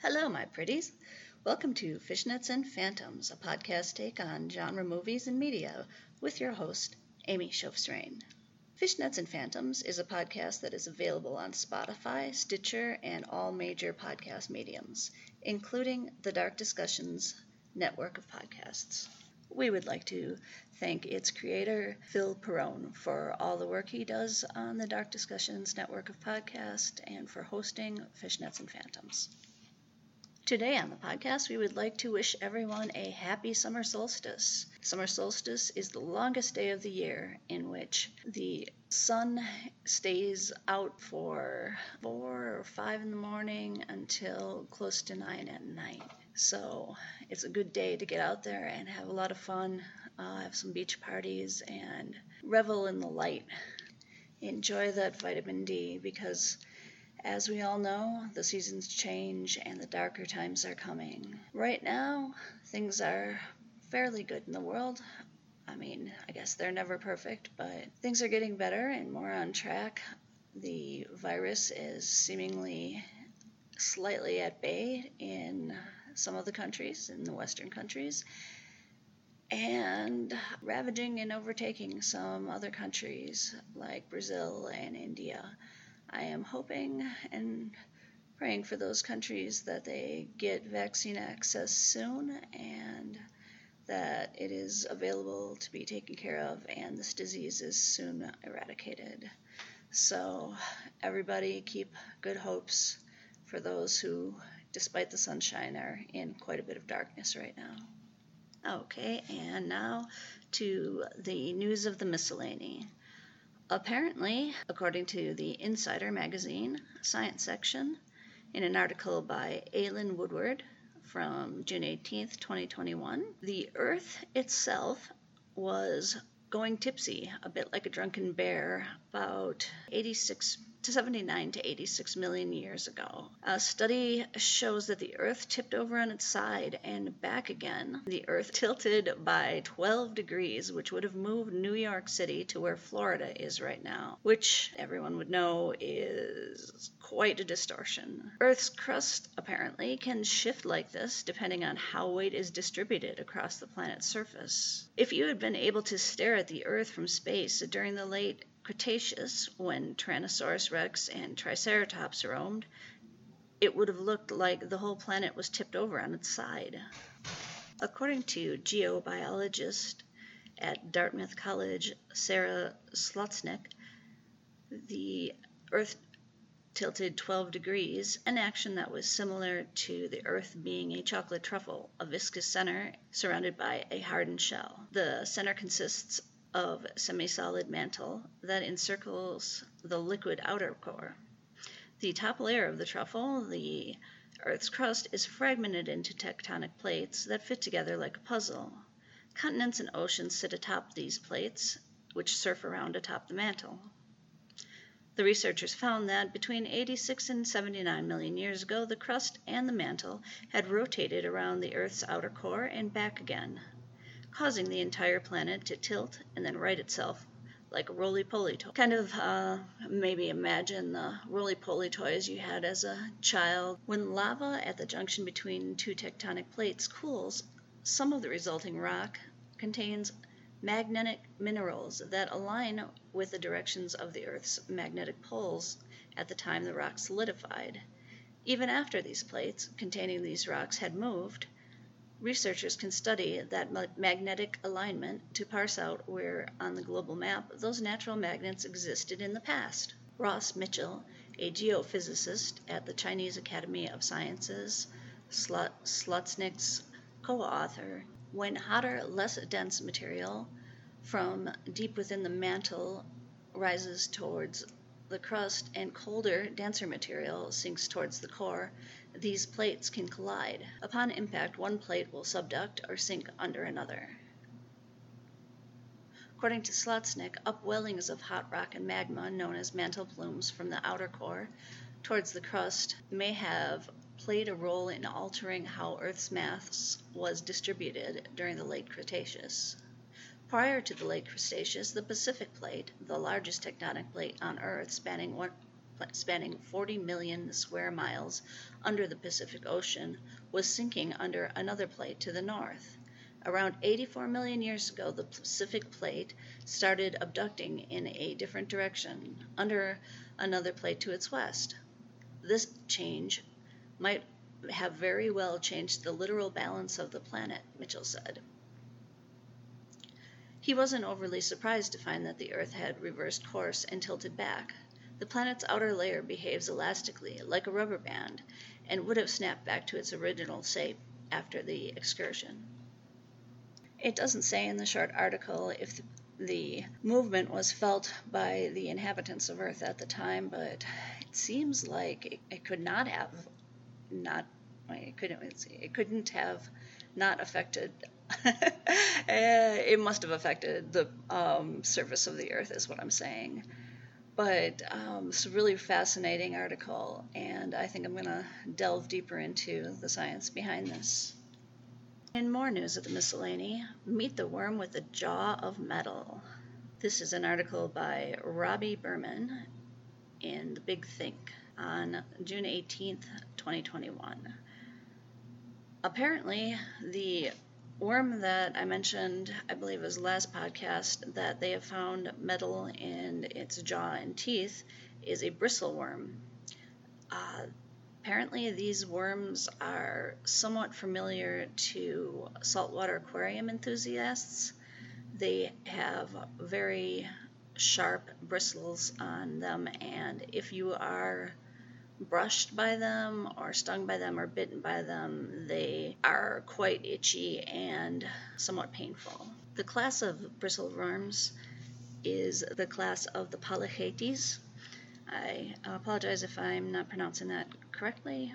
Hello, my pretties. Welcome to Fishnets and Phantoms, a podcast take on genre movies and media with your host, Amy Shofstrain. Fishnets and Phantoms is a podcast that is available on Spotify, Stitcher, and all major podcast mediums, including the Dark Discussions Network of podcasts. We would like to thank its creator, Phil Perrone, for all the work he does on the Dark Discussions Network of podcasts and for hosting Fishnets and Phantoms. Today on the podcast, we would like to wish everyone a happy summer solstice. Summer solstice is the longest day of the year in which the sun stays out for 4 or 5 in the morning until close to 9 at night. So it's a good day to get out there and have a lot of fun, have some beach parties, and revel in the light. Enjoy that vitamin D because, as we all know, the seasons change and the darker times are coming. Right now, things are fairly good in the world. I mean, I guess they're never perfect, but things are getting better and more on track. The virus is seemingly slightly at bay in some of the countries, in the Western countries, and ravaging and overtaking some other countries like Brazil and India. I am hoping and praying for those countries that they get vaccine access soon and that it is available to be taken care of and this disease is soon eradicated. So everybody keep good hopes for those who, despite the sunshine, are in quite a bit of darkness right now. Okay, and now to the news of the miscellany. Apparently, according to the Insider Magazine Science section, in an article by Aylin Woodward from June 18, 2021, the Earth itself was going tipsy, a bit like a drunken bear, about 79 to 86 million years ago. A study shows that the Earth tipped over on its side and back again. The Earth tilted by 12 degrees, which would have moved New York City to where Florida is right now, which everyone would know is quite a distortion. Earth's crust, apparently, can shift like this depending on how weight is distributed across the planet's surface. If you had been able to stare at the Earth from space during the late Cretaceous, when Tyrannosaurus rex and Triceratops roamed, it would have looked like the whole planet was tipped over on its side. According to geobiologist at Dartmouth College, Sarah Slotnick, the Earth tilted 12 degrees, an action that was similar to the Earth being a chocolate truffle, a viscous center surrounded by a hardened shell. The center consists of semi-solid mantle that encircles the liquid outer core. The top layer of the truffle, the Earth's crust, is fragmented into tectonic plates that fit together like a puzzle. Continents and oceans sit atop these plates, which surf around atop the mantle. The researchers found that between 86 and 79 million years ago, the crust and the mantle had rotated around the Earth's outer core and back again, causing the entire planet to tilt and then right itself like a roly-poly toy. Kind of maybe imagine the roly-poly toys you had as a child. When lava at the junction between two tectonic plates cools, some of the resulting rock contains magnetic minerals that align with the directions of the Earth's magnetic poles at the time the rock solidified. Even after these plates containing these rocks had moved, researchers can study that magnetic alignment to parse out where on the global map those natural magnets existed in the past. Ross Mitchell, a geophysicist at the Chinese Academy of Sciences, Slotnick's co-author, when hotter, less dense material from deep within the mantle rises towards the crust and colder, denser material sinks towards the core, these plates can collide. Upon impact, one plate will subduct or sink under another. According to Slotnick, upwellings of hot rock and magma, known as mantle plumes, from the outer core towards the crust may have played a role in altering how Earth's mass was distributed during the late Cretaceous. Prior to the late Cretaceous, the Pacific Plate, the largest tectonic plate on Earth, spanning spanning 40 million square miles under the Pacific Ocean, was sinking under another plate to the north. Around 84 million years ago, the Pacific plate started abducting in a different direction, under another plate to its west. This change might have very well changed the literal balance of the planet, Mitchell said. He wasn't overly surprised to find that the Earth had reversed course and tilted back. The planet's outer layer behaves elastically, like a rubber band, and would have snapped back to its original shape after the excursion. It doesn't say in the short article if the movement was felt by the inhabitants of Earth at the time, but it seems like it couldn't have not affected. It must have affected the surface of the Earth, is what I'm saying. But it's a really fascinating article, and I think I'm going to delve deeper into the science behind this. In more news at the Miscellany, Meet the Worm with a Jaw of Metal. This is an article by Robbie Berman in The Big Think on June 18th, 2021. Apparently, the worm that I mentioned, I believe it was last podcast, that they have found metal in its jaw and teeth, is a bristle worm. Apparently these worms are somewhat familiar to saltwater aquarium enthusiasts. They have very sharp bristles on them, and if you are brushed by them or stung by them or bitten by them, they are quite itchy and somewhat painful. The class of bristle worms is the class of the Polychaetes. I apologize if I'm not pronouncing that correctly.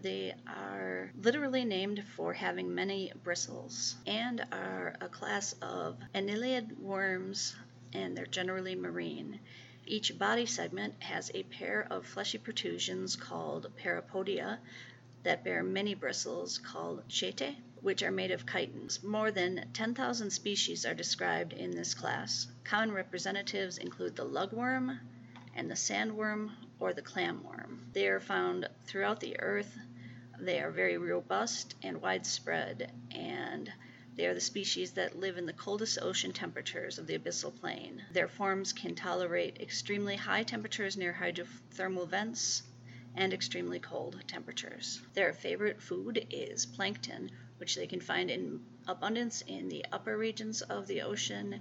They are literally named for having many bristles and are a class of annelid worms, and they're generally marine. Each body segment has a pair of fleshy protrusions called parapodia that bear many bristles called chaetae, which are made of chitins. More than 10,000 species are described in this class. Common representatives include the lugworm and the sandworm or the clamworm. They are found throughout the Earth. They are very robust and widespread, and they are the species that live in the coldest ocean temperatures of the abyssal plain. Their forms can tolerate extremely high temperatures near hydrothermal vents and extremely cold temperatures. Their favorite food is plankton, which they can find in abundance in the upper regions of the ocean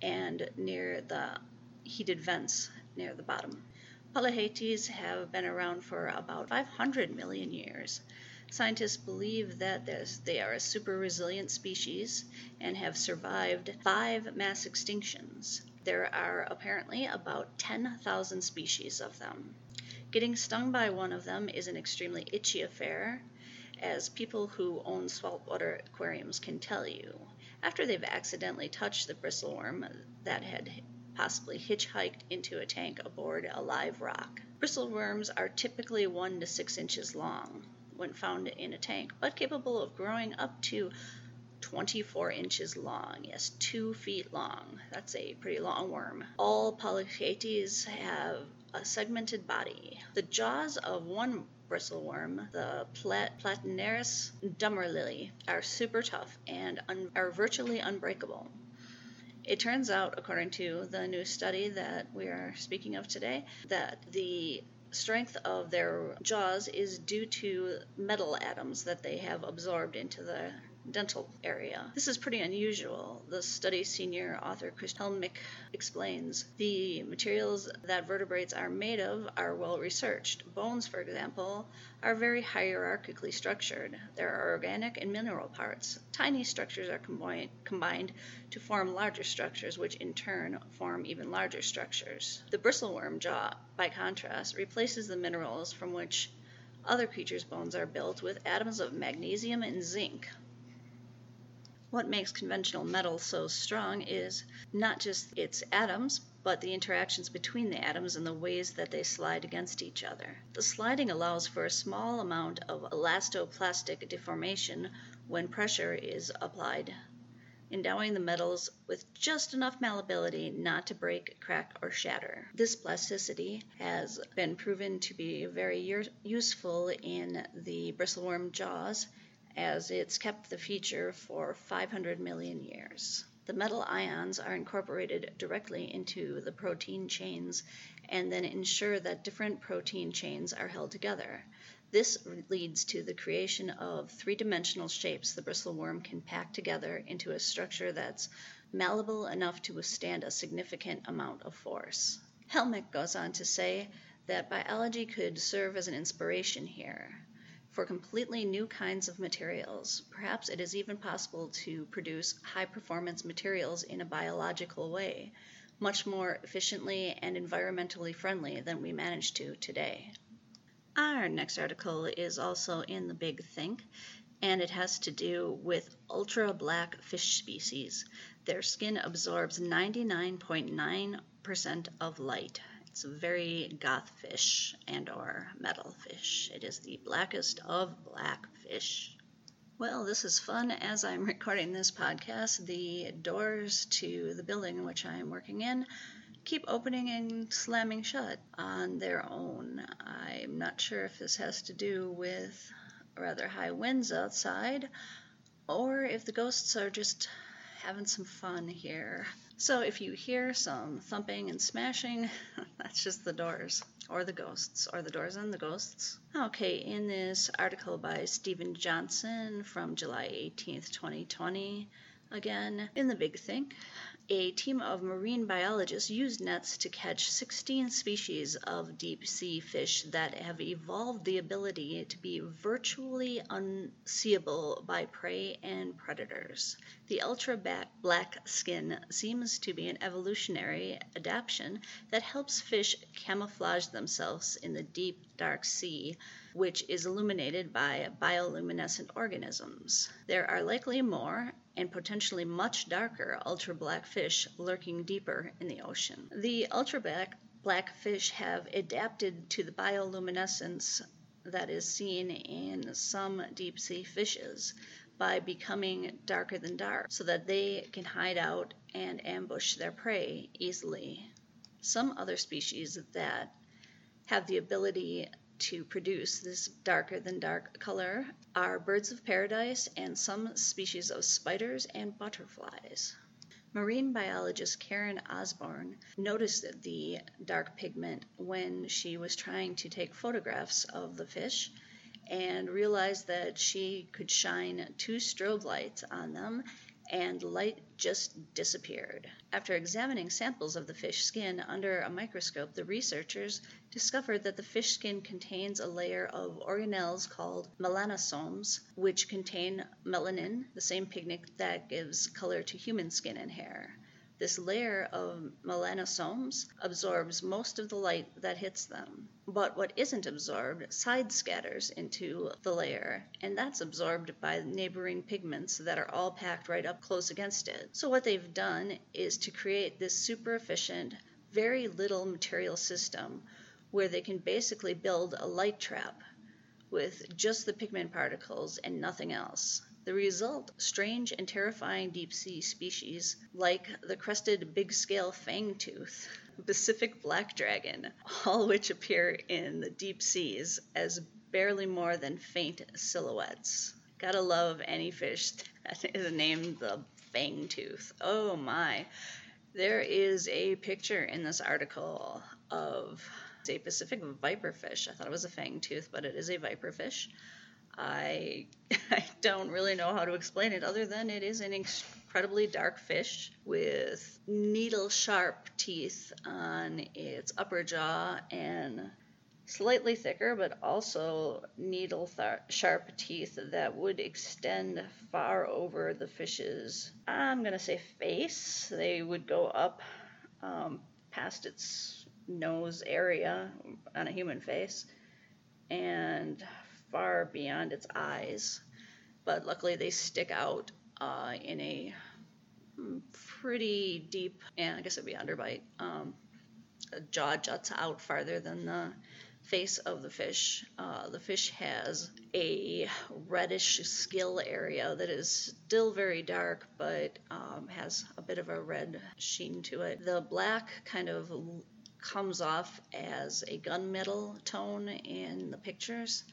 and near the heated vents near the bottom. Polychaetes have been around for about 500 million years. Scientists believe that they are a super resilient species and have survived 5 mass extinctions. There are apparently about 10,000 species of them. Getting stung by one of them is an extremely itchy affair, as people who own saltwater aquariums can tell you. After they've accidentally touched the bristleworm that had possibly hitchhiked into a tank aboard a live rock. Bristleworms are typically 1 to 6 inches long when found in a tank, but capable of growing up to 24 inches long. Yes, 2 feet long. That's a pretty long worm. All Polychaetes have a segmented body. The jaws of one bristleworm, the Platynereis dumerilii, are super tough and are virtually unbreakable. It turns out, according to the new study that we are speaking of today, that the strength of their jaws is due to metal atoms that they have absorbed into the dental area. This is pretty unusual. The study's senior author, Chris Helmick, explains. The materials that vertebrates are made of are well researched. Bones, for example, are very hierarchically structured. There are organic and mineral parts. Tiny structures are combined to form larger structures, which in turn form even larger structures. The bristleworm jaw, by contrast, replaces the minerals from which other creatures' bones are built with atoms of magnesium and zinc. What makes conventional metal so strong is not just its atoms, but the interactions between the atoms and the ways that they slide against each other. The sliding allows for a small amount of elastoplastic deformation when pressure is applied endowing the metals with just enough malleability not to break, crack, or shatter. This plasticity has been proven to be very useful in the bristleworm jaws, as it's kept the feature for 500 million years. The metal ions are incorporated directly into the protein chains and then ensure that different protein chains are held together. This leads to the creation of three-dimensional shapes the bristleworm can pack together into a structure that's malleable enough to withstand a significant amount of force. Helmick goes on to say that biology could serve as an inspiration here for completely new kinds of materials. Perhaps it is even possible to produce high-performance materials in a biological way, much more efficiently and environmentally friendly than we manage to today. Our next article is also in the Big Think, and it has to do with ultra-black fish species. Their skin absorbs 99.9% of light. It's a very goth fish and or metal fish. It is the blackest of black fish. Well, this is fun. As I'm recording this podcast, the doors to the building in which I am working in keep opening and slamming shut on their own. I'm not sure if this has to do with rather high winds outside or if the ghosts are just having some fun here. So if you hear some thumping and smashing, that's just the doors, or the ghosts, or the doors and the ghosts. Okay, in this article by Steven Johnson from July 18th, 2020, again, in the Big Think, a team of marine biologists used nets to catch 16 species of deep-sea fish that have evolved the ability to be virtually unseeable by prey and predators. The ultra-black skin seems to be an evolutionary adaptation that helps fish camouflage themselves in the deep, dark sea, which is illuminated by bioluminescent organisms. There are likely more, and potentially much darker, ultra-black fish lurking deeper in the ocean. The ultra-black fish have adapted to the bioluminescence that is seen in some deep-sea fishes by becoming darker than dark, so that they can hide out and ambush their prey easily. Some other species that have the ability to produce this darker than dark color are birds of paradise and some species of spiders and butterflies. Marine biologist Karen Osborne noticed the dark pigment when she was trying to take photographs of the fish and realized that she could shine 2 strobe lights on them and light just disappeared. After examining samples of the fish skin under a microscope, the researchers discovered that the fish skin contains a layer of organelles called melanosomes, which contain melanin, the same pigment that gives color to human skin and hair. This layer of melanosomes absorbs most of the light that hits them, but what isn't absorbed side scatters into the layer, and that's absorbed by neighboring pigments that are all packed right up close against it. So what they've done is to create this super efficient, very little material system where they can basically build a light trap with just the pigment particles and nothing else. The result, strange and terrifying deep-sea species like the crested big-scale fangtooth, Pacific black dragon, all which appear in the deep seas as barely more than faint silhouettes. Gotta love any fish that is named the fangtooth. Oh my. There is a picture in this article of a Pacific viperfish. I thought it was a fangtooth, but it is a viperfish. I don't really know how to explain it other than it is an incredibly dark fish with needle-sharp teeth on its upper jaw and slightly thicker but also needle-sharp teeth that would extend far over the fish's, I'm going to say face. They would go up past its nose area on a human face and far beyond its eyes, but luckily they stick out in a pretty deep, and I guess it'd be underbite. The jaw juts out farther than the face of the fish. The fish has a reddish gill area that is still very dark, but has a bit of a red sheen to it. The black kind of comes off as a gunmetal tone in the pictures.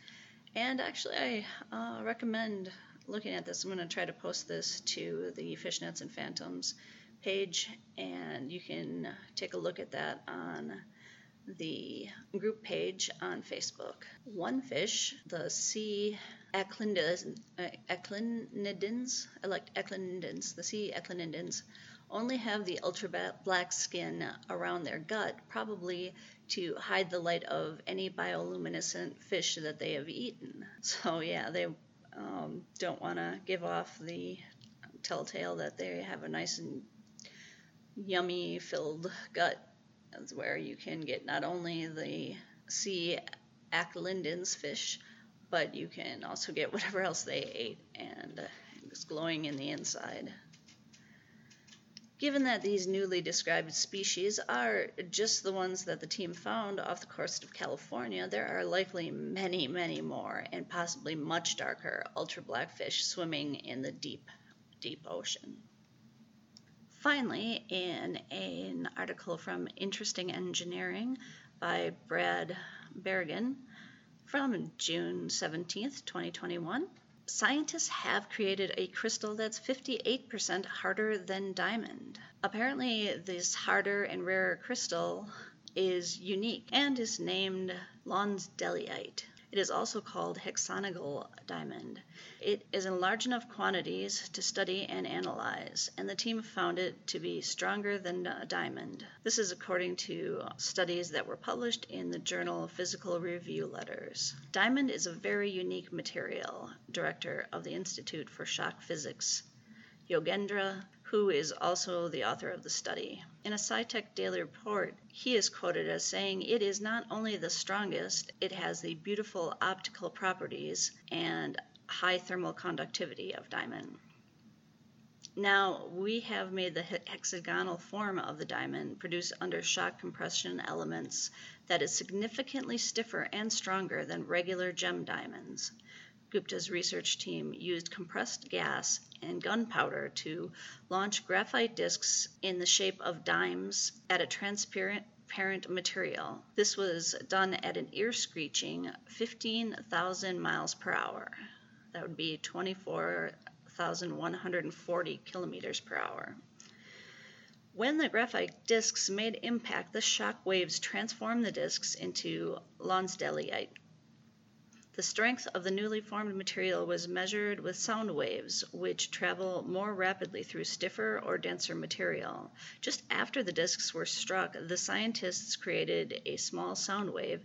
And actually, I recommend looking at this. I'm going to try to post this to the Fishnets and Phantoms page, and you can take a look at that on the group page on Facebook. One fish, the sea eclinidans, I liked eclinidans, the sea eclinidans only have the ultra-black skin around their gut, probably to hide the light of any bioluminescent fish that they have eaten. So yeah, they don't want to give off the telltale that they have a nice and yummy filled gut. That's where you can get not only the sea aclindans fish, but you can also get whatever else they ate, and it's glowing in the inside. Given that these newly described species are just the ones that the team found off the coast of California, there are likely many, many more, and possibly much darker, ultra-black fish swimming in the deep, deep ocean. Finally, in an article from Interesting Engineering by Brad Berrigan from June 17, 2021, scientists have created a crystal that's 58% harder than diamond. Apparently, this harder and rarer crystal is unique and is named lonsdaleite. It is also called hexagonal diamond. It is in large enough quantities to study and analyze, and the team found it to be stronger than a diamond. This is according to studies that were published in the journal Physical Review Letters. Diamond is a very unique material, director of the Institute for Shock Physics, Yogendra, who is also the author of the study. In a SciTech Daily report, he is quoted as saying, "It is not only the strongest, it has the beautiful optical properties and high thermal conductivity of diamond." Now, we have made the hexagonal form of the diamond produced under shock compression elements that is significantly stiffer and stronger than regular gem diamonds. Gupta's research team used compressed gas and gunpowder to launch graphite discs in the shape of dimes at a transparent material. This was done at an ear-screeching 15,000 miles per hour. That would be 24,140 kilometers per hour. When the graphite discs made impact, the shock waves transformed the discs into lonsdaleite. The strength of the newly formed material was measured with sound waves, which travel more rapidly through stiffer or denser material. Just after the discs were struck, the scientists created a small sound wave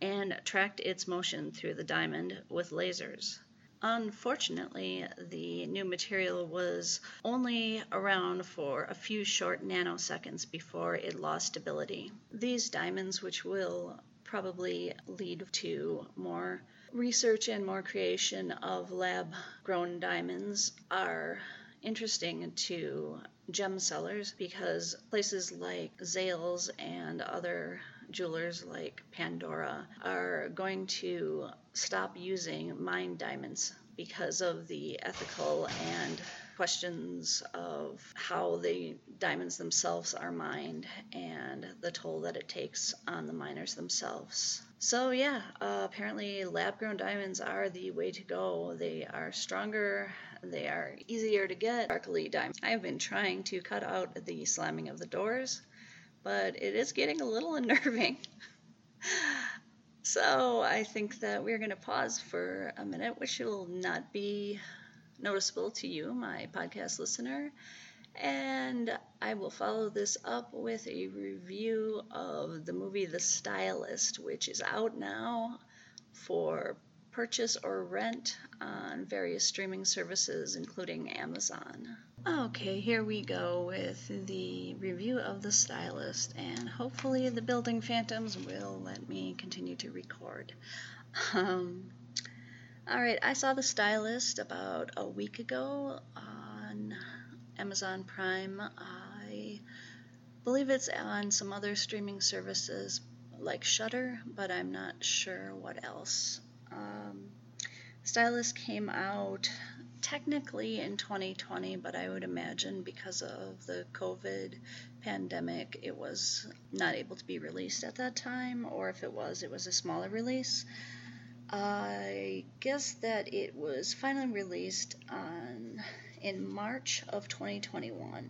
and tracked its motion through the diamond with lasers. Unfortunately, the new material was only around for a few short nanoseconds before it lost stability. These diamonds, which will probably lead to more research and more creation of lab-grown diamonds, are interesting to gem sellers because places like Zales and other jewelers like Pandora are going to stop using mined diamonds because of the ethical and questions of how the diamonds themselves are mined and the toll that it takes on the miners themselves. So yeah, apparently lab-grown diamonds are the way to go. They are stronger, they are easier to get. Sparkly diamonds. I've been trying to cut out the slamming of the doors, but it is getting a little unnerving. So I think that we're going to pause for a minute, which will not be noticeable to you, my podcast listener, and I will follow this up with a review of the movie The Stylist, which is out now for purchase or rent on various streaming services, including Amazon. Okay, here we go with the review of The Stylist, and hopefully the building phantoms will let me continue to record. Alright, I saw The Stylist about a week ago on Amazon Prime. I believe it's on some other streaming services like Shudder, but I'm not sure what else. Stylist came out technically in 2020, but I would imagine because of the COVID pandemic, it was not able to be released at that time, or if it was, it was a smaller release. I guess that it was finally released in March of 2021.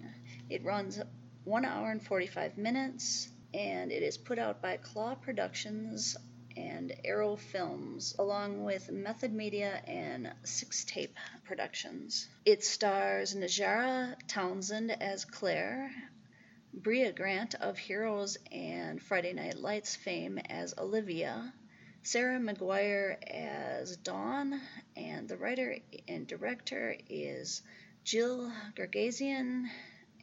It runs 1 hour and 45 minutes, and it is put out by Claw Productions and Arrow Films, along with Method Media and Six Tape Productions. It stars Najarra Townsend as Claire, Brea Grant of Heroes and Friday Night Lights fame as Olivia, Sarah Maguire as Dawn, and the writer and director is Jill Gergesian,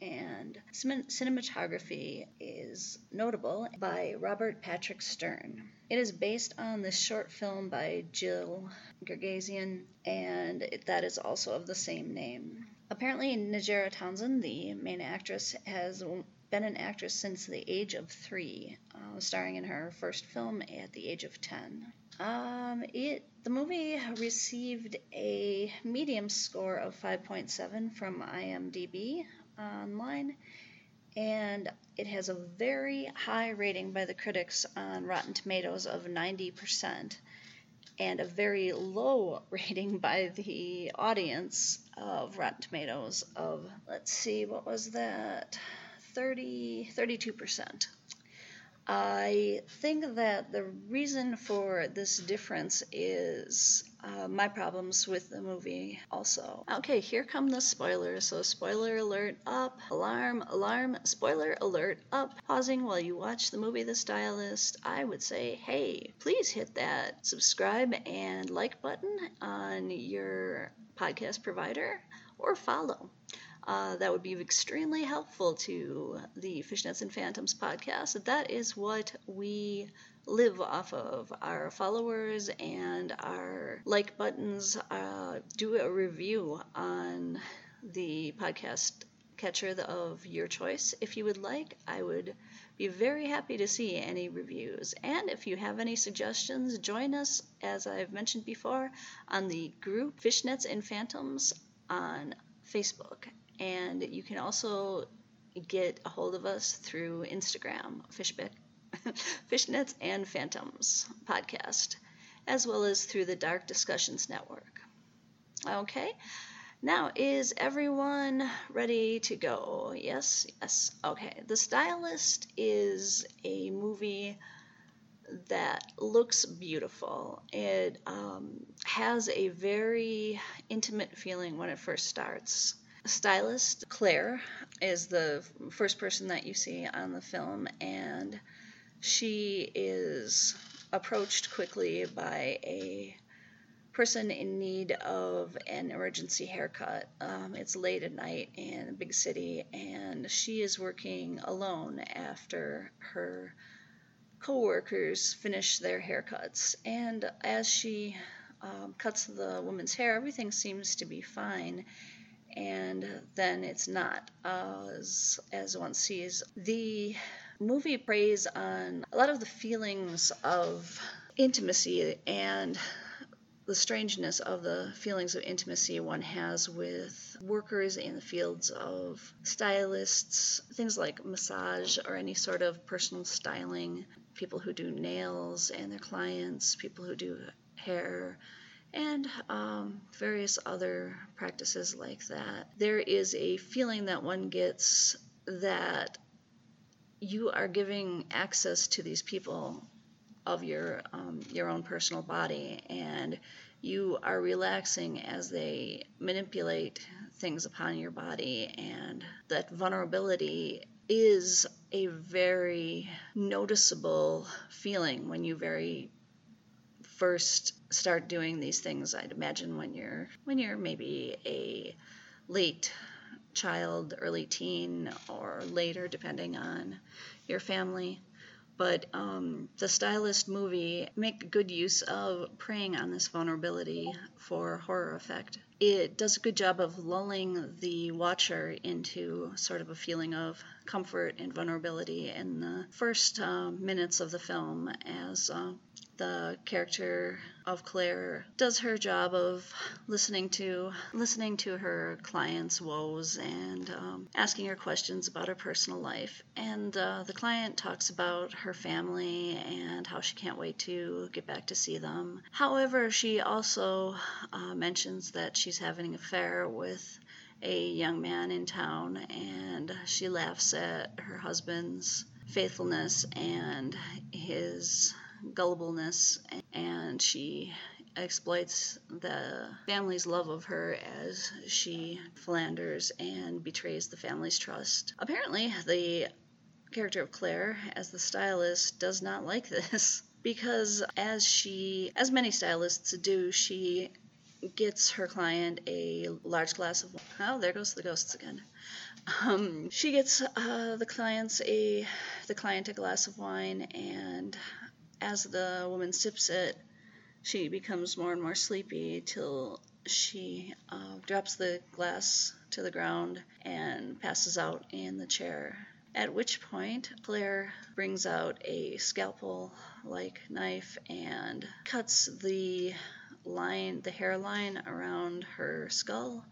and cinematography is notable by Robert Patrick Stern. It is based on the short film by Jill Gergesian, and that is also of the same name. Apparently, Najarra Townsend, the main actress, has been an actress since the age of 3, starring in her first film at the age of 10. The movie received a medium score of 5.7 from IMDb online, and it has a very high rating by the critics on Rotten Tomatoes of 90%, and a very low rating by the audience of Rotten Tomatoes of, 32%. I think that the reason for this difference is my problems with the movie also. Okay, here come the spoilers. So spoiler alert up, alarm, alarm, spoiler alert up. Pausing while you watch the movie The Stylist, I would say, hey, please hit that subscribe and like button on your podcast provider or follow. That would be extremely helpful to the Fishnets and Phantoms podcast. That is what we live off of, our followers and our like buttons. Do a review on the podcast catcher of your choice. If you would like, I would be very happy to see any reviews. And if you have any suggestions, join us, as I've mentioned before, on the group Fishnets and Phantoms on Facebook. And you can also get a hold of us through Instagram, Fishnets and Phantoms podcast, as well as through the Dark Discussions Network. Okay, now is everyone ready to go? Yes, yes. Okay, The Stylist is a movie that looks beautiful. It has a very intimate feeling when it first starts. Stylist Claire is the first person that you see on the film, and she is approached quickly by a person in need of an emergency haircut. It's late at night in a big city, and she is working alone after her co-workers finish their haircuts. And as she cuts the woman's hair, everything seems to be fine. And then it's not, as one sees. The movie preys on a lot of the feelings of intimacy and the strangeness of the feelings of intimacy one has with workers in the fields of stylists, things like massage or any sort of personal styling, people who do nails and their clients, people who do hair, and various other practices like that. There is a feeling that one gets that you are giving access to these people of your own personal body, and you are relaxing as they manipulate things upon your body, and that vulnerability is a very noticeable feeling when you very first start doing these things. I'd imagine when you're maybe a late child, early teen, or later, depending on your family. But the Stylist movie make good use of preying on this vulnerability for horror effect. it does a good job of lulling the watcher into sort of a feeling of comfort and vulnerability in the first minutes of the film as the character of Claire does her job of listening to her client's woes and asking her questions about her personal life. And the client talks about her family and how she can't wait to get back to see them. However, she also mentions that she's having an affair with a young man in town, and she laughs at her husband's faithfulness and his gullibleness, and she exploits the family's love of her as she philanders and betrays the family's trust. Apparently, the character of Claire as the stylist does not like this because as many stylists do, she gets her client a large glass of wine. Oh, there goes the ghosts again. She gets the client a glass of wine, and as the woman sips it, she becomes more and more sleepy till she drops the glass to the ground and passes out in the chair. At which point, Claire brings out a scalpel-like knife and cuts the hairline around her skull,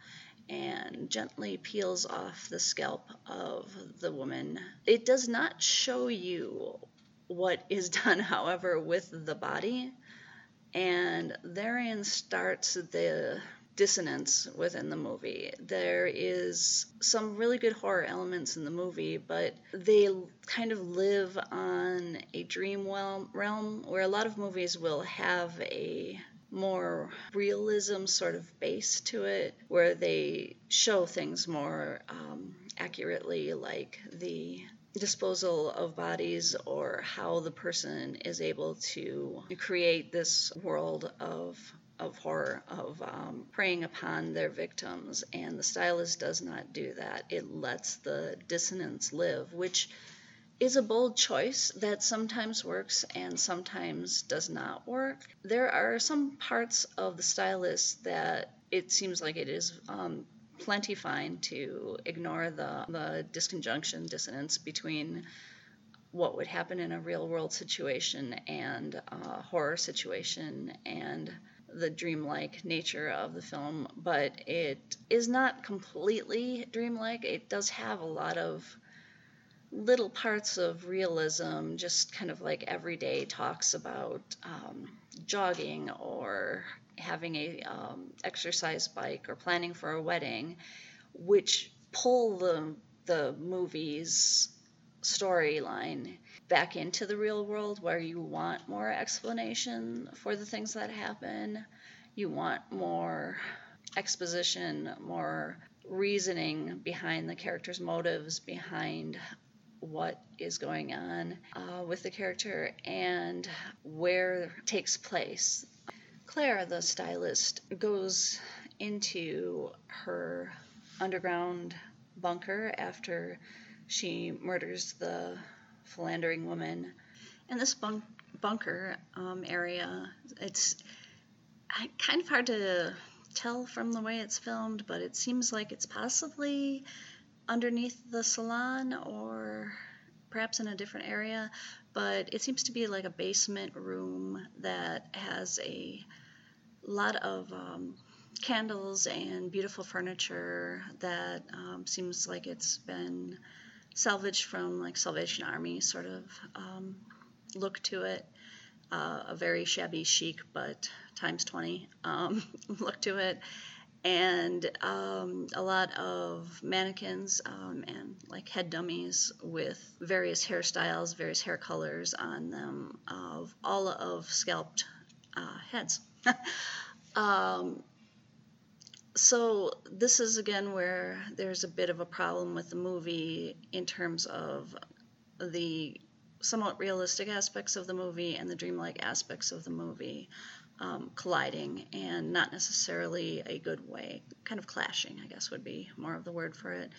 and gently peels off the scalp of the woman. It does not show you what is done, however, with the body, and therein starts the dissonance within the movie. There is some really good horror elements in the movie, but they kind of live on a dream realm where a lot of movies will have a more realism sort of base to it, where they show things more accurately, like the disposal of bodies or how the person is able to create this world of horror, of preying upon their victims. And the stylist does not do that. It lets the dissonance live, which is a bold choice that sometimes works and sometimes does not work. There are some parts of the stylist that it seems like it is plenty fine to ignore the disconjunction, dissonance between what would happen in a real world situation and a horror situation and the dreamlike nature of the film, but it is not completely dreamlike. It does have a lot of little parts of realism, just kind of like everyday talks about jogging or having a exercise bike or planning for a wedding, which pull the movie's storyline back into the real world, where you want more explanation for the things that happen. You want more exposition, more reasoning behind the character's motives, behind what is going on with the character and where it takes place. Claire, the stylist, goes into her underground bunker after she murders the philandering woman. And this bunker area, it's kind of hard to tell from the way it's filmed, but it seems like it's possibly underneath the salon or perhaps in a different area, but it seems to be like a basement room that has a lot of candles and beautiful furniture that seems like it's been salvaged from like Salvation Army sort of look to it, a very shabby chic but times 20 look to it, and a lot of mannequins and like head dummies with various hairstyles, various hair colors on them of all of scalped heads. So this is again where there's a bit of a problem with the movie in terms of the somewhat realistic aspects of the movie and the dreamlike aspects of the movie colliding, and not necessarily a good way, kind of clashing, I guess would be more of the word for it.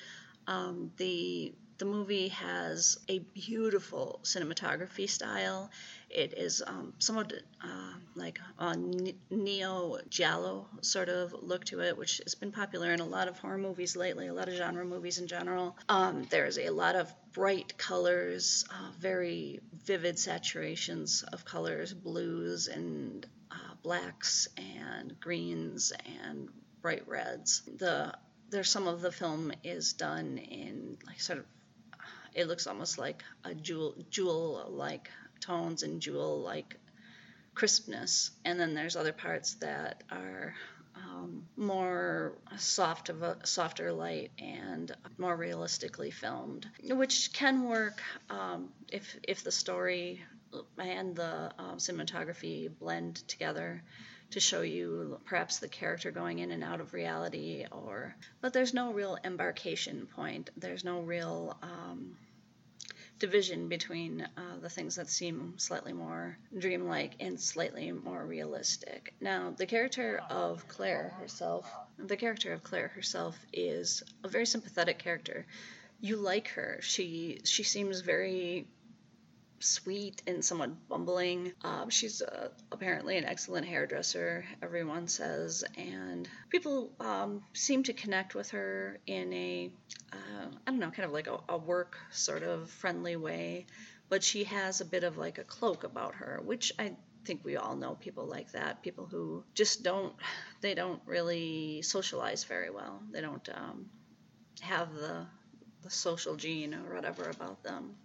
The movie has a beautiful cinematography style. It is somewhat like a neo-giallo sort of look to it, which has been popular in a lot of horror movies lately, a lot of genre movies in general. There's a lot of bright colors, very vivid saturations of colors, blues and blacks and greens and bright reds. There's some of the film is done in like sort of, it looks almost like a jewel-like tones and jewel-like crispness. And then there's other parts that are more softer light and more realistically filmed, which can work if the story and the cinematography blend together to show you perhaps the character going in and out of reality, but there's no real embarkation point. There's no real division between the things that seem slightly more dreamlike and slightly more realistic. Now, the character of Claire herself is a very sympathetic character. You like her. She seems very sweet and somewhat bumbling. She's apparently an excellent hairdresser, everyone says, and people seem to connect with her in a, kind of like a work sort of friendly way, but she has a bit of like a cloak about her, which I think we all know people like that, people who just don't really socialize very well. They don't have the social gene or whatever about them.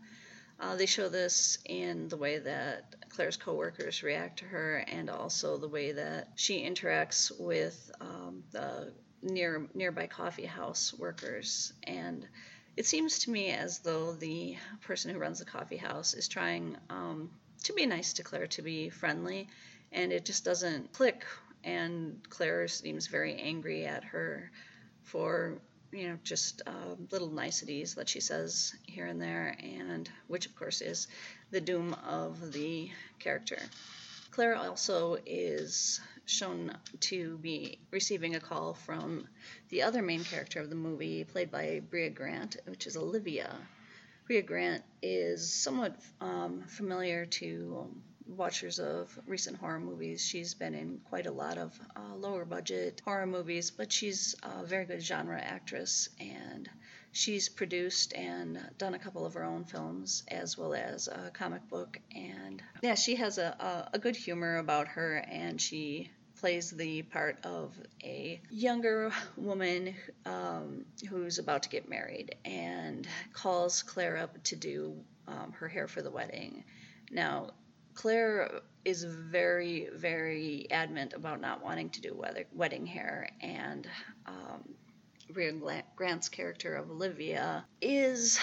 They show this in the way that Claire's co-workers react to her and also the way that she interacts with the nearby coffee house workers. And it seems to me as though the person who runs the coffee house is trying to be nice to Claire, to be friendly, and it just doesn't click. And Claire seems very angry at her for just little niceties that she says here and there, and which, of course, is the doom of the character. Claire also is shown to be receiving a call from the other main character of the movie, played by Brea Grant, which is Olivia. Brea Grant is somewhat familiar to watchers of recent horror movies. She's been in quite a lot of lower budget horror movies, but she's a very good genre actress, and she's produced and done a couple of her own films as well as a comic book. And yeah, she has a good humor about her, and she plays the part of a younger woman who's about to get married and calls Claire up to do her hair for the wedding. Now, Claire is very, very adamant about not wanting to do wedding hair, and Brea Grant's character of Olivia is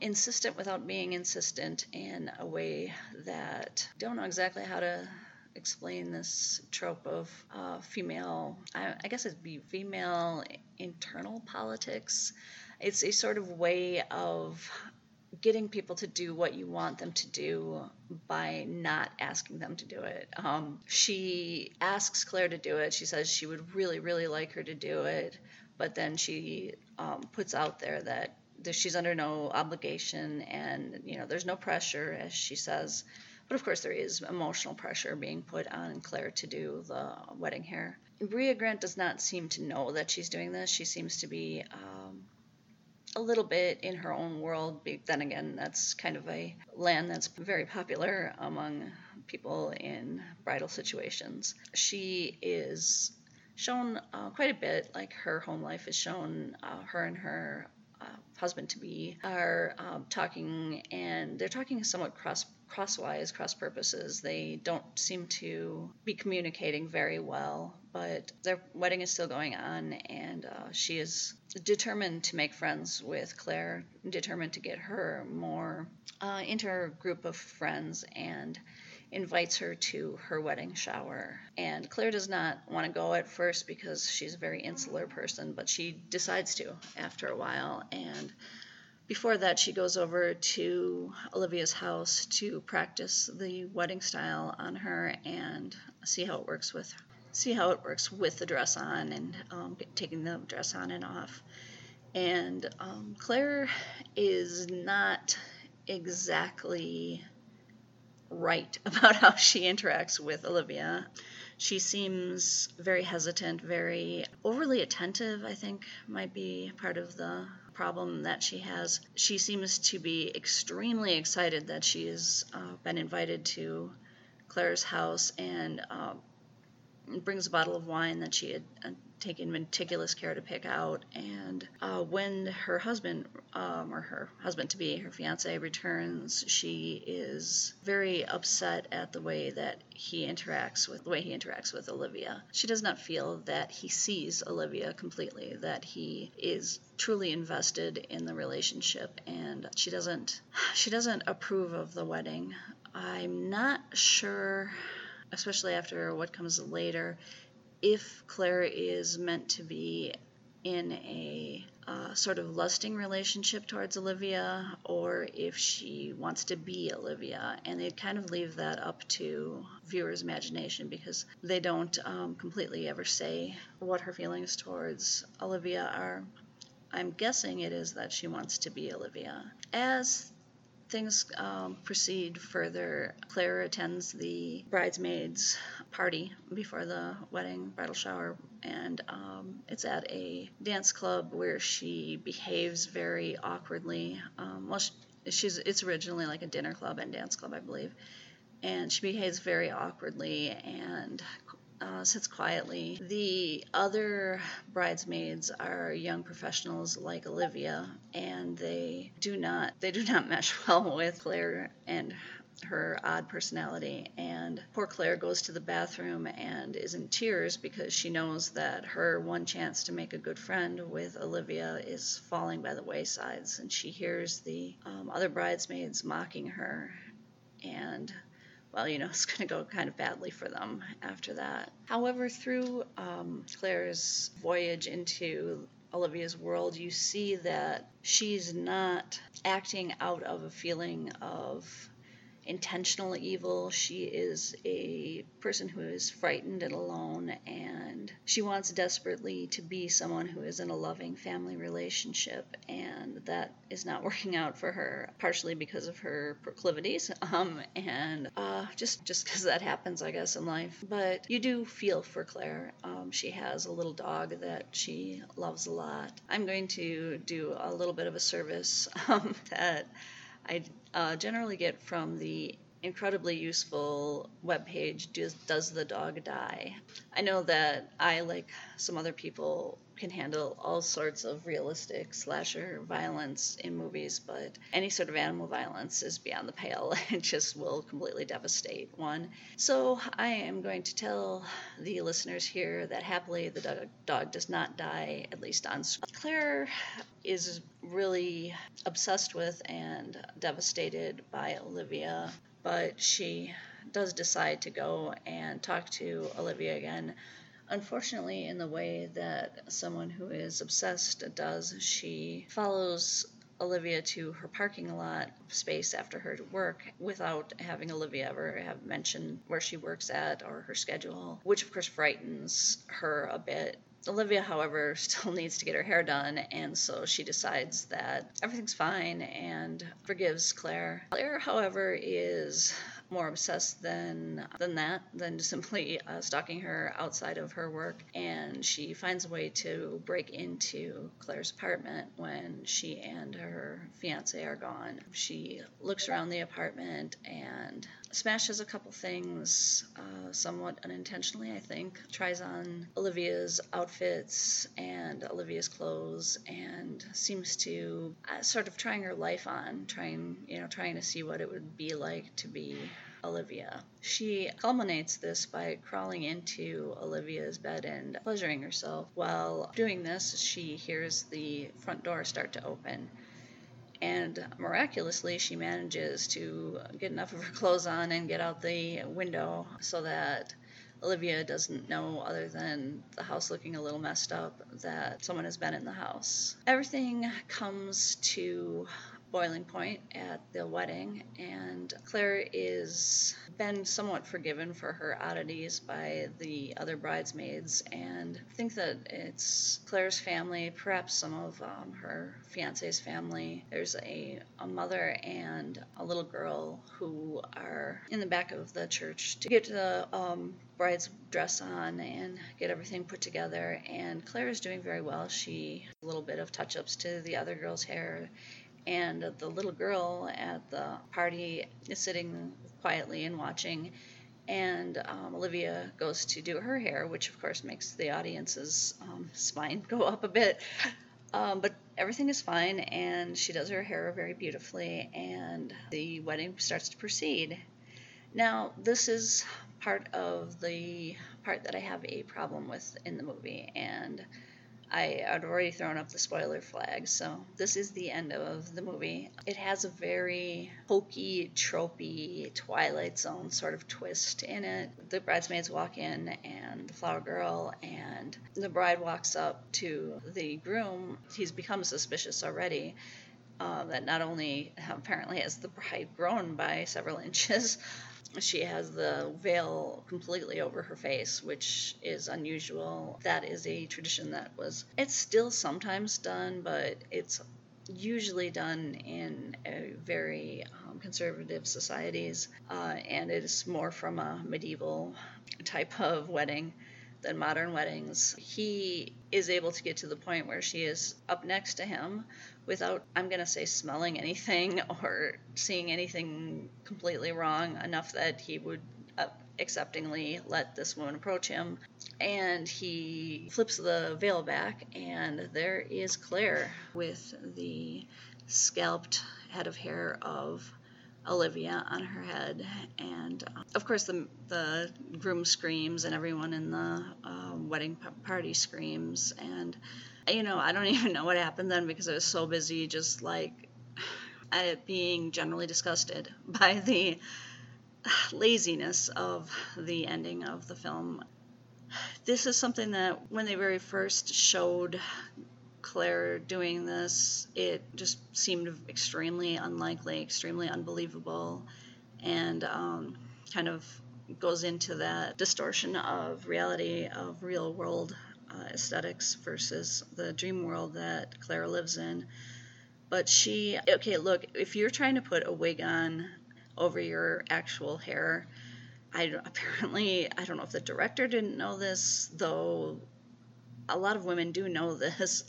insistent without being insistent in a way that I don't know exactly how to explain this trope of female, I guess it'd be female internal politics. It's a sort of way of getting people to do what you want them to do by not asking them to do it. She asks Claire to do it. She says she would really, really like her to do it, but then she puts out there that she's under no obligation and, there's no pressure, as she says. But, of course, there is emotional pressure being put on Claire to do the wedding hair. Brea Grant does not seem to know that she's doing this. She seems to be a little bit in her own world. Then again, that's kind of a land that's very popular among people in bridal situations. She is shown quite a bit, like her home life is shown. Her and her husband-to-be are talking, and they're talking somewhat crosswise, cross purposes. They don't seem to be communicating very well, but their wedding is still going on, and she is determined to make friends with Claire, determined to get her more into her group of friends, and invites her to her wedding shower. And Claire does not want to go at first because she's a very insular person, but she decides to after a while. And before that, she goes over to Olivia's house to practice the wedding style on her and see how it works with the dress on and taking the dress on and off. And Claire is not exactly right about how she interacts with Olivia. She seems very hesitant, very overly attentive, I think might be part of the problem that she has. She seems to be extremely excited that she's been invited to Claire's house, and brings a bottle of wine that she had taken meticulous care to pick out. And when her husband, or her husband-to-be, her fiancé, returns, she is very upset at the way that he interacts with Olivia. She does not feel that he sees Olivia completely, that he is truly invested in the relationship, and she doesn't approve of the wedding. I'm not sure, especially after what comes later, if Claire is meant to be in a sort of lusting relationship towards Olivia, or if she wants to be Olivia. And they kind of leave that up to viewers' imagination, because they don't completely ever say what her feelings towards Olivia are. I'm guessing it is that she wants to be Olivia. As things proceed further, Claire attends the bridesmaids' party before the wedding, bridal shower, and it's at a dance club where she behaves very awkwardly. It's originally like a dinner club and dance club, I believe, and she behaves very awkwardly and sits quietly. The other bridesmaids are young professionals like Olivia, and they do not mesh well with Claire and her odd personality. And poor Claire goes to the bathroom and is in tears because she knows that her one chance to make a good friend with Olivia is falling by the wayside, and she hears the other bridesmaids mocking her, and well, you know, it's going to go kind of badly for them after that. However, through Claire's voyage into Olivia's world, you see that she's not acting out of a feeling of intentional evil. She is a person who is frightened and alone, and she wants desperately to be someone who is in a loving family relationship, and that is not working out for her, partially because of her proclivities, and just because that happens, I guess, in life. But you do feel for Claire. She has a little dog that she loves a lot. I'm going to do a little bit of a service that I generally get from the incredibly useful webpage, Does the Dog Die? I know that I, like some other people, can handle all sorts of realistic slasher violence in movies, but any sort of animal violence is beyond the pale and just will completely devastate one. So I am going to tell the listeners here that happily the dog does not die, at least on screen. Claire is really obsessed with and devastated by Olivia, but she does decide to go and talk to Olivia again. Unfortunately, in the way that someone who is obsessed does, she follows Olivia to her parking lot space after her work without having Olivia ever have mentioned where she works at or her schedule, which of course frightens her a bit. Olivia, however, still needs to get her hair done, and so she decides that everything's fine and forgives Claire. Claire, however, is more obsessed than simply stalking her outside of her work, and she finds a way to break into Claire's apartment when she and her fiancé are gone. She looks around the apartment and smashes a couple things, somewhat unintentionally, I think. Tries on Olivia's outfits and Olivia's clothes, and seems to sort of trying her life on, trying to see what it would be like to be Olivia. She culminates this by crawling into Olivia's bed and pleasuring herself. While doing this, she hears the front door start to open, and miraculously she manages to get enough of her clothes on and get out the window so that Olivia doesn't know, other than the house looking a little messed up, that someone has been in the house. Everything comes to boiling point at the wedding, and Claire is been somewhat forgiven for her oddities by the other bridesmaids, and I think that it's Claire's family, perhaps some of her fiancé's family. There's a mother and a little girl who are in the back of the church to get to the bride's dress on and get everything put together, and Claire is doing very well. She a little bit of touch-ups to the other girl's hair, and the little girl at the party is sitting quietly and watching, and Olivia goes to do her hair, which of course makes the audience's spine go up a bit. But everything is fine, and she does her hair very beautifully, and the wedding starts to proceed. Now, this is part of the part that I have a problem with in the movie, and I had already thrown up the spoiler flag, so this is the end of the movie. It has a very hokey, tropey, Twilight Zone sort of twist in it. The bridesmaids walk in, and the flower girl, and the bride walks up to the groom. He's become suspicious already. That not only apparently has the bride grown by several inches, she has the veil completely over her face, which is unusual. That is a tradition that it's still sometimes done, but it's usually done in a very conservative societies, and it is more from a medieval type of wedding than modern weddings. He is able to get to the point where she is up next to him without, I'm going to say, smelling anything or seeing anything completely wrong, enough that he would acceptingly let this woman approach him. And he flips the veil back, and there is Claire with the scalped head of hair of Olivia on her head. And of course the groom screams, and everyone in the wedding party screams, and I don't even know what happened then, because I was so busy just being generally disgusted by the laziness of the ending of the film. This is something that when they very first showed Claire doing this, it just seemed extremely unlikely, extremely unbelievable, and kind of goes into that distortion of reality, of real world aesthetics versus the dream world that Claire lives in. But look, if you're trying to put a wig on over your actual hair, I don't know if the director didn't know this, though a lot of women do know this,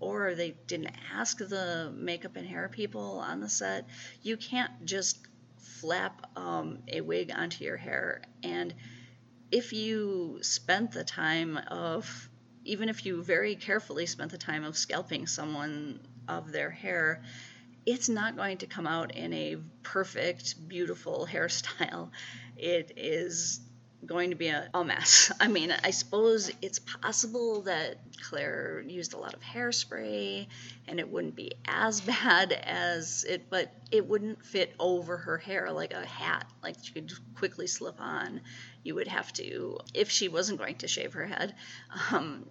or they didn't ask the makeup and hair people on the set. You can't just flap a wig onto your hair. And if you spent the time of, even if you very carefully spent the time of scalping someone of their hair, it's not going to come out in a perfect, beautiful hairstyle. It is going to be a mess. I mean, I suppose it's possible that Claire used a lot of hairspray and it wouldn't be as bad as it, but it wouldn't fit over her hair like a hat, like she could quickly slip on. You would have to, if she wasn't going to shave her head,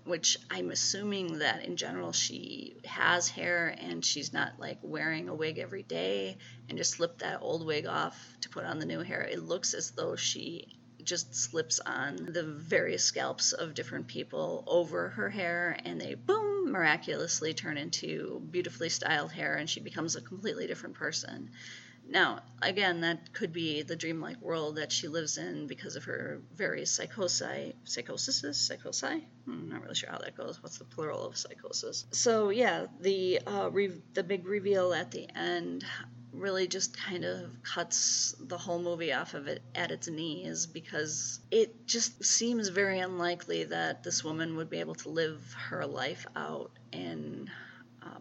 which I'm assuming that in general she has hair and she's not wearing a wig every day and just slip that old wig off to put on the new hair. It looks as though she just slips on the various scalps of different people over her hair, and they, boom, miraculously turn into beautifully styled hair, and she becomes a completely different person. Now, again, that could be the dreamlike world that she lives in because of her various psychosis? I'm not really sure how that goes. What's the plural of psychosis? So, yeah, the big reveal at the end really just kind of cuts the whole movie off of it at its knees, because it just seems very unlikely that this woman would be able to live her life out in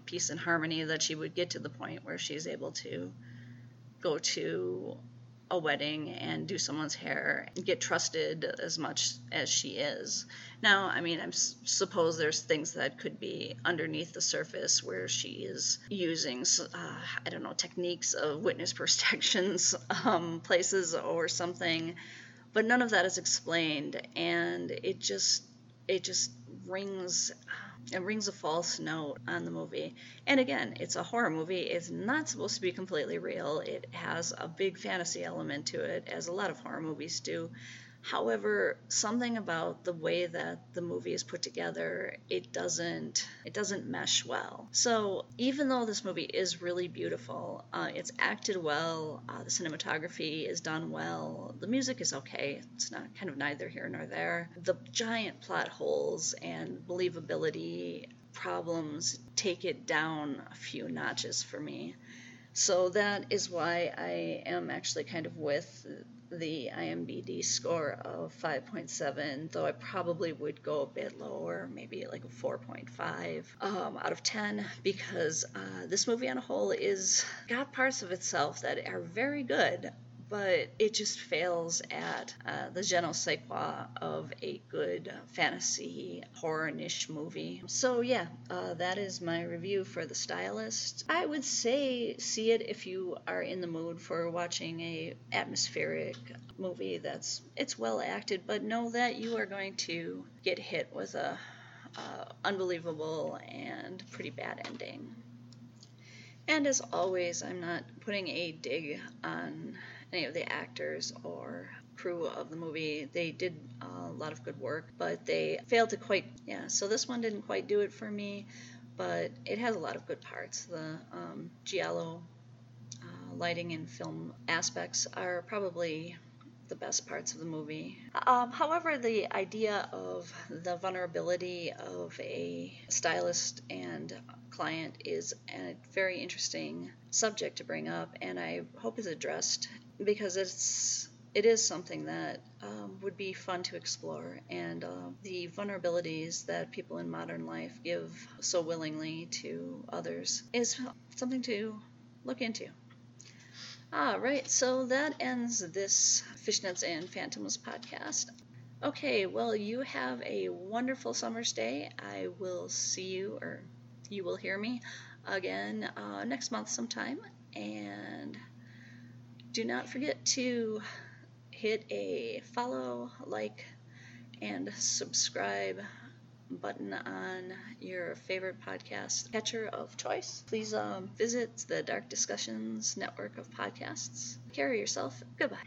peace and harmony, that she would get to the point where she's able to go to a wedding and do someone's hair and get trusted as much as she is. Now, I mean, I suppose there's things that could be underneath the surface where she is using, techniques of witness protections places or something, but none of that is explained, and it just rings It rings a false note on the movie. And again, it's a horror movie. It's not supposed to be completely real. It has a big fantasy element to it, as a lot of horror movies do. However, something about the way that the movie is put together, it doesn't mesh well. So even though this movie is really beautiful, it's acted well, the cinematography is done well, the music is okay, it's not kind of neither here nor there. The giant plot holes and believability problems take it down a few notches for me. So that is why I am actually kind of with the IMDb score of 5.7, though I probably would go a bit lower, maybe like a 4.5 out of 10, because this movie on a whole is got parts of itself that are very good, but it just fails at the je ne sais quoi of a good fantasy horror-ish movie. So yeah, that is my review for The Stylist. I would say see it if you are in the mood for watching a atmospheric movie it's well acted, but know that you are going to get hit with a unbelievable and pretty bad ending. And as always, I'm not putting a dig on any of the actors or crew of the movie. They did a lot of good work, but they failed to quite, so this one didn't quite do it for me, but it has a lot of good parts. The giallo lighting and film aspects are probably the best parts of the movie. However, the idea of the vulnerability of a stylist and client is a very interesting subject to bring up, and I hope it's addressed, because it is something that would be fun to explore, and the vulnerabilities that people in modern life give so willingly to others is something to look into. Alright, so that ends this Fishnets and Phantoms podcast. Okay, well, you have a wonderful summer's day. I will see you, or you will hear me again next month sometime. And do not forget to hit a follow, like, and subscribe button on your favorite podcast catcher of choice. Please visit the Dark Discussions Network of podcasts. Take care of yourself. Goodbye.